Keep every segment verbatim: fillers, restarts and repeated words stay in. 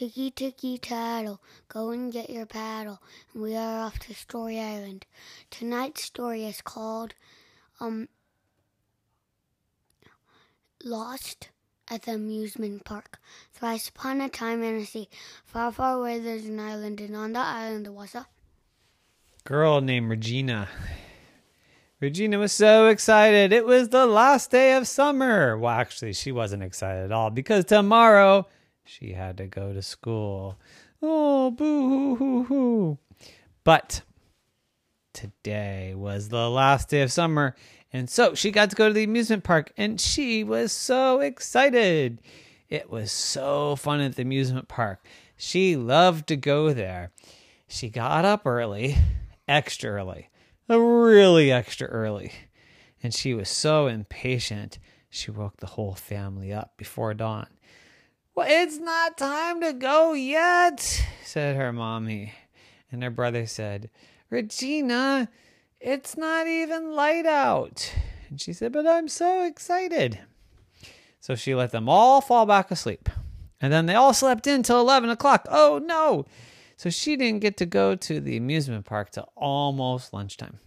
Ticky, ticky, tattle, go and get your paddle, and we are off to Story Island. Tonight's story is called, um, Lost at the Amusement Park. Thrice upon a time in a sea, far, far away there's an island, and on the island there was a girl named Regina. Regina was so excited. It was the last day of summer. Well, actually, she wasn't excited at all because tomorrow she had to go to school. Oh, boo-hoo-hoo-hoo. But today was the last day of summer, and so she got to go to the amusement park, and she was so excited. It was so fun at the amusement park. She loved to go there. She got up early, extra early. Really extra early. And she was so impatient, she woke the whole family up before dawn. Well, it's not time to go yet, said her mommy. And her brother said, Regina, it's not even light out. And she said, but I'm so excited. So she let them all fall back asleep. And then they all slept in till eleven o'clock. Oh, no. So she didn't get to go to the amusement park till almost lunchtime.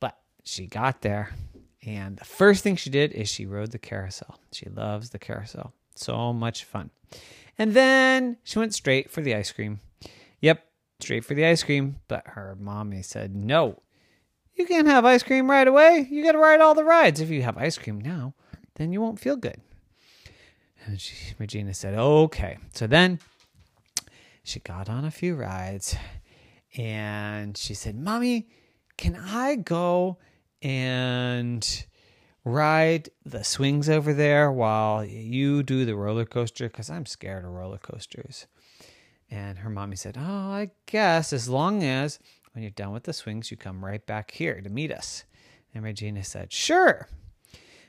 But she got there, and the first thing she did is she rode the carousel. She loves the carousel. So much fun. And then she went straight for the ice cream. Yep, straight for the ice cream. But her mommy said, no, you can't have ice cream right away. You got to ride all the rides. If you have ice cream now, then you won't feel good. And she, Regina said, okay. So then she got on a few rides, and she said, Mommy, can I go and ride the swings over there while you do the roller coaster? Because I'm scared of roller coasters. And her mommy said, oh, I guess, as long as when you're done with the swings, you come right back here to meet us. And Regina said, sure.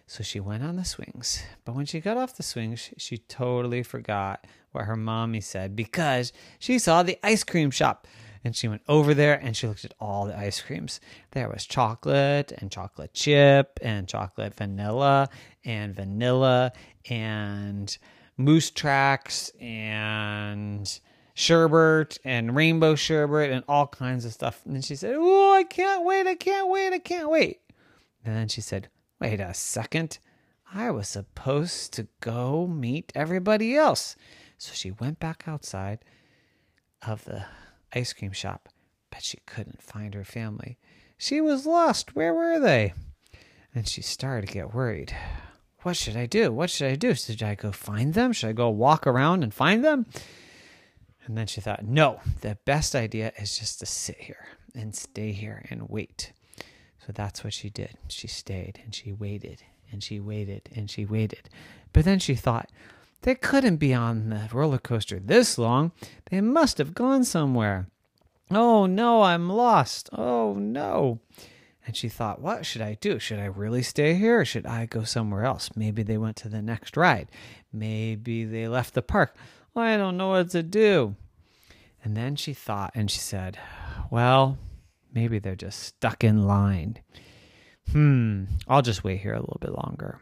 So she went on the swings, but when she got off the swings, she totally forgot what her mommy said because she saw the ice cream shop. And she went over there and she looked at all the ice creams. There was chocolate and chocolate chip and chocolate vanilla and vanilla and moose tracks and sherbet and rainbow sherbet and all kinds of stuff. And she said, oh, I can't wait, I can't wait, I can't wait. And then she said, wait a second, I was supposed to go meet everybody else. So she went back outside of the ice cream shop, but she couldn't find her family. She was lost. Where were they? And she started to get worried. What should I do? What should I do? Should I go find them? Should I go walk around and find them? And then she thought, no, the best idea is just to sit here and stay here and wait. So that's what she did. She stayed and she waited and she waited and she waited. But then she thought, they couldn't be on the roller coaster this long. They must have gone somewhere. Oh no, I'm lost. Oh no. And she thought, what should I do? Should I really stay here or should I go somewhere else? Maybe they went to the next ride. Maybe they left the park. I don't know what to do. And then she thought and she said, well, maybe they're just stuck in line. Hmm, I'll just wait here a little bit longer.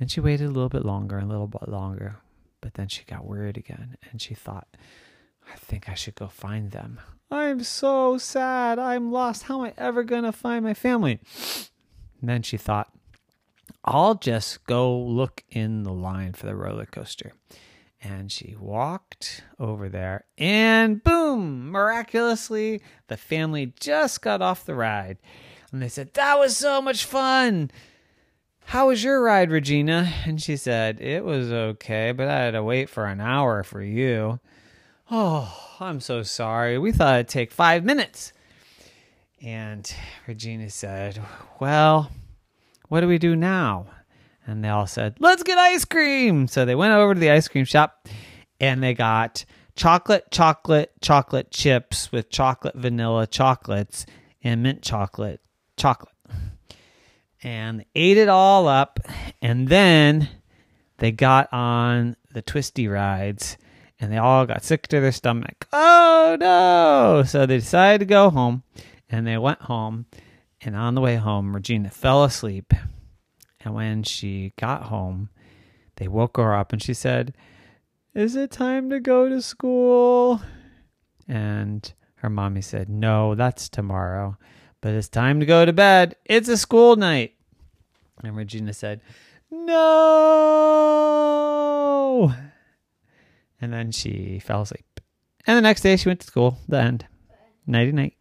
And she waited a little bit longer and a little bit longer. But then she got worried again. And she thought, I think I should go find them. I'm so sad. I'm lost. How am I ever going to find my family? And then she thought, I'll just go look in the line for the roller coaster. And she walked over there, and boom, miraculously, the family just got off the ride. And they said, that was so much fun. How was your ride, Regina? And she said, it was okay, but I had to wait for an hour for you. Oh, I'm so sorry. We thought it'd take five minutes. And Regina said, well, what do we do now? And they all said, let's get ice cream. So they went over to the ice cream shop and they got chocolate, chocolate, chocolate chips with chocolate, vanilla chocolates and mint chocolate, chocolate. And they ate it all up. And then they got on the twisty rides and they all got sick to their stomach. Oh no. So they decided to go home and they went home. And on the way home, Regina fell asleep. And when she got home, they woke her up and she said, is it time to go to school? And her mommy said, no, that's tomorrow, but it's time to go to bed. It's a school night. And Regina said, no. And then she fell asleep. And the next day she went to school. The end. Nighty night.